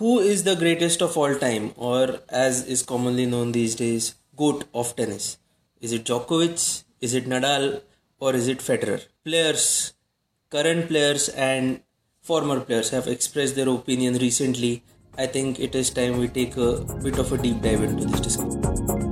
Who is the greatest of all time, or as is commonly known these days, GOAT of tennis? Is it Djokovic? Is it Nadal? Or is it Federer? Players, current players and former players have expressed their opinion recently. I think it is time we take a bit of a deep dive into this discussion.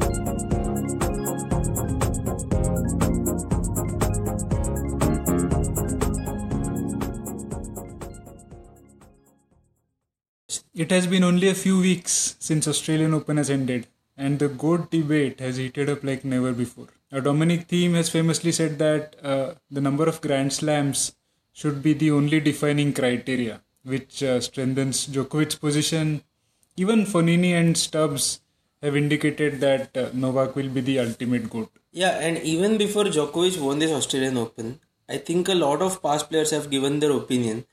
It has been only a few weeks since Australian Open has ended, and the GOAT debate has heated up like never before. Now, Dominic Thiem has famously said that the number of Grand Slams should be the only defining criteria, which strengthens Djokovic's position. Even Fonini and Stubbs have indicated that Novak will be the ultimate GOAT. Yeah, and even before Djokovic won this Australian Open, I think a lot of past players have given their opinion.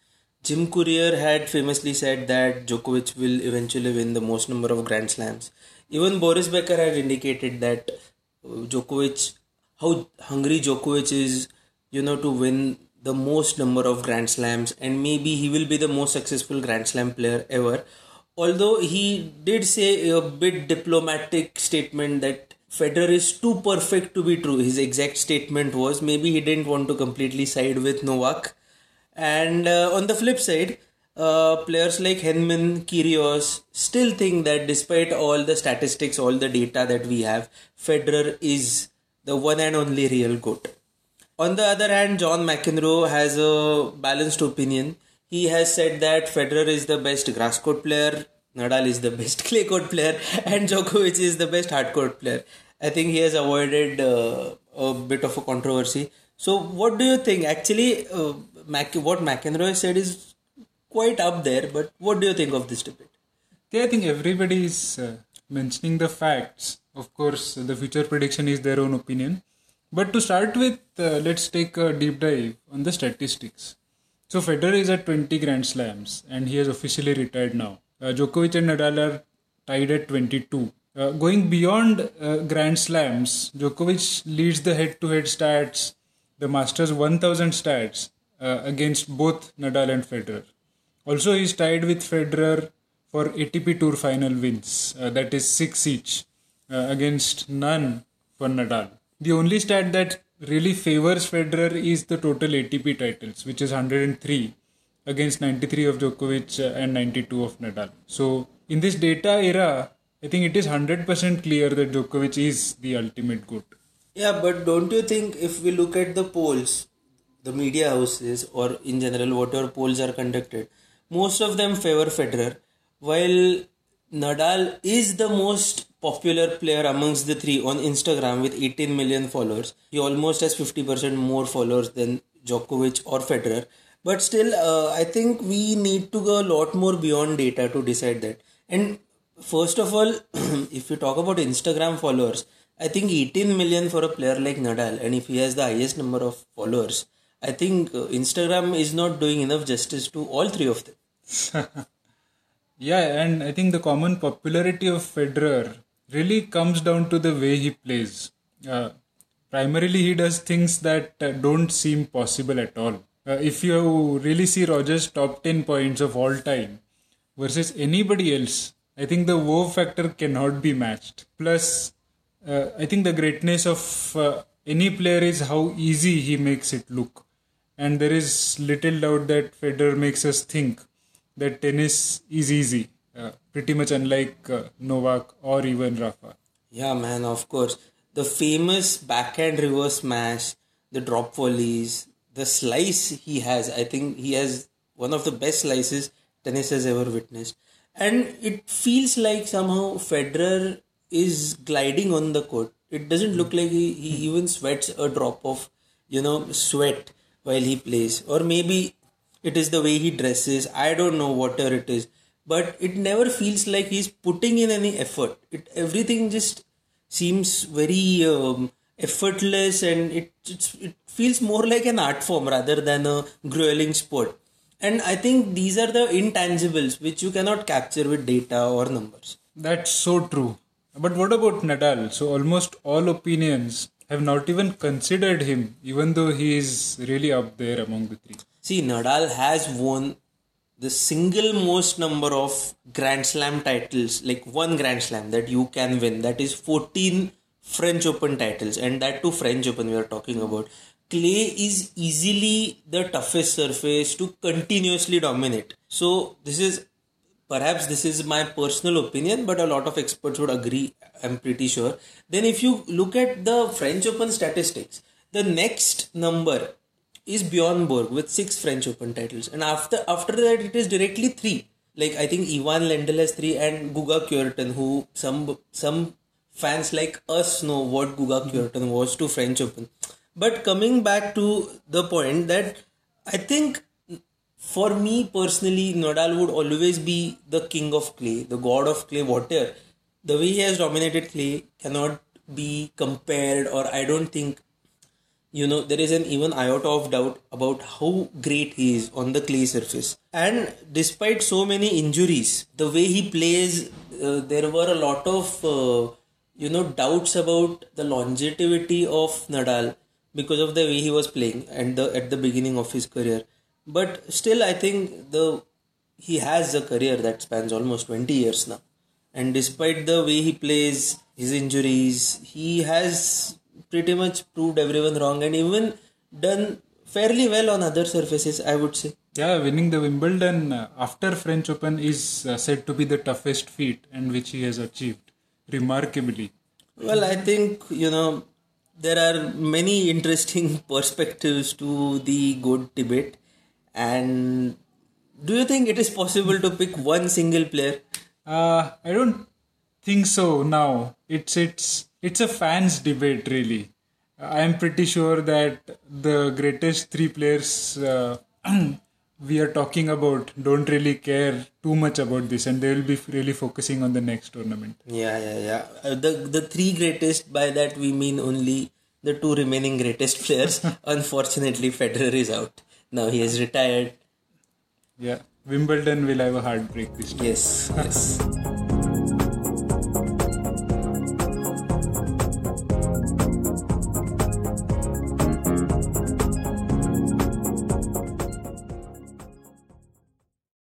Jim Courier had famously said that Djokovic will eventually win the most number of Grand Slams. Even Boris Becker had indicated that Djokovic, how hungry Djokovic is, to win the most number of Grand Slams, and maybe he will be the most successful Grand Slam player ever. Although he did say a bit diplomatic statement that Federer is too perfect to be true. His exact statement was maybe he didn't want to completely side with Novak. And on the flip side, players like Henman, Kyrgios still think that despite all the statistics, all the data that we have, Federer is the one and only real GOAT. On the other hand, John McEnroe has a balanced opinion. He has said that Federer is the best grass court player, Nadal is the best clay court player, and Djokovic is the best hard court player. I think he has avoided a bit of a controversy. So what do you think? Actually, what McEnroe said is quite up there, but what do you think of this debate? Yeah, I think everybody is mentioning the facts. Of course, the future prediction is their own opinion. But to start with, let's take a deep dive on the statistics. So Federer is at 20 Grand Slams and he has officially retired now. Djokovic and Nadal are tied at 22. Going beyond Grand Slams, Djokovic leads the head-to-head stats, the Masters 1000 stats against both Nadal and Federer. Also, he is tied with Federer for ATP Tour final wins, that is 6 each, against none for Nadal. The only stat that really favors Federer is the total ATP titles, which is 103 against 93 of Djokovic and 92 of Nadal. So in this data era, I think it is 100% clear that Djokovic is the ultimate GOAT. Yeah, but don't you think if we look at the polls, the media houses or in general whatever polls are conducted, most of them favor Federer, while Nadal is the most popular player amongst the three on Instagram with 18 million followers. He almost has 50% more followers than Djokovic or Federer. But still, I think we need to go a lot more beyond data to decide that. And first of all, if you talk about Instagram followers, I think 18 million for a player like Nadal, and if he has the highest number of followers, I think Instagram is not doing enough justice to all three of them. Yeah, and I think the common popularity of Federer really comes down to the way he plays. Primarily, he does things that don't seem possible at all. If you really see Roger's top 10 points of all time versus anybody else, I think the wow factor cannot be matched. Plus, I think the greatness of any player is how easy he makes it look. And there is little doubt that Federer makes us think that tennis is easy. Pretty much unlike Novak or even Rafa. Yeah, man, of course. The famous backhand reverse smash, the drop volleys, the slice he has. I think he has one of the best slices tennis has ever witnessed. And it feels like somehow Federer is gliding on the court. It doesn't look like he even sweats a drop of, sweat while he plays. Or maybe it is the way he dresses. I don't know whatever it is. But it never feels like he's putting in any effort. Everything just seems very effortless, and it feels more like an art form rather than a grueling sport. And I think these are the intangibles which you cannot capture with data or numbers. That's so true. But what about Nadal? So almost all opinions have not even considered him, even though he is really up there among the three. See, Nadal has won the single most number of Grand Slam titles, like one Grand Slam that you can win, that is 14 French Open titles, and that too French Open we are talking about. Clay is easily the toughest surface to continuously dominate. So this is my personal opinion, but a lot of experts would agree, I'm pretty sure. Then if you look at the French Open statistics, the next number is Bjorn Borg with 6 French Open titles. And after that, it is directly 3. Like, I think Ivan Lendl has 3 and Guga Kyrton, who some fans like us know what Guga Kyrton was to French Open. But coming back to the point that I think for me personally, Nadal would always be the king of clay, the god of clay, whatever. The way he has dominated clay cannot be compared, or I don't think, there is an even iota of doubt about how great he is on the clay surface. And despite so many injuries, the way he plays, there were a lot of, doubts about the longevity of Nadal, because of the way he was playing and at the beginning of his career. But still, I think he has a career that spans almost 20 years now. And despite the way he plays, his injuries, he has pretty much proved everyone wrong and even done fairly well on other surfaces, I would say. Yeah, winning the Wimbledon after French Open is said to be the toughest feat, and which he has achieved remarkably. Well, I think, there are many interesting perspectives to the GOAT debate. And do you think it is possible to pick one single player? I don't think so now. It's a fans debate, really. I'm pretty sure that the greatest 3 players we are talking about don't really care too much about this, and they will be really focusing on the next tournament. Yeah. The 3 greatest, by that we mean only the 2 remaining greatest players. Unfortunately, Federer is out. Now he is retired. Yeah, Wimbledon will have a heartbreak this time. Yes.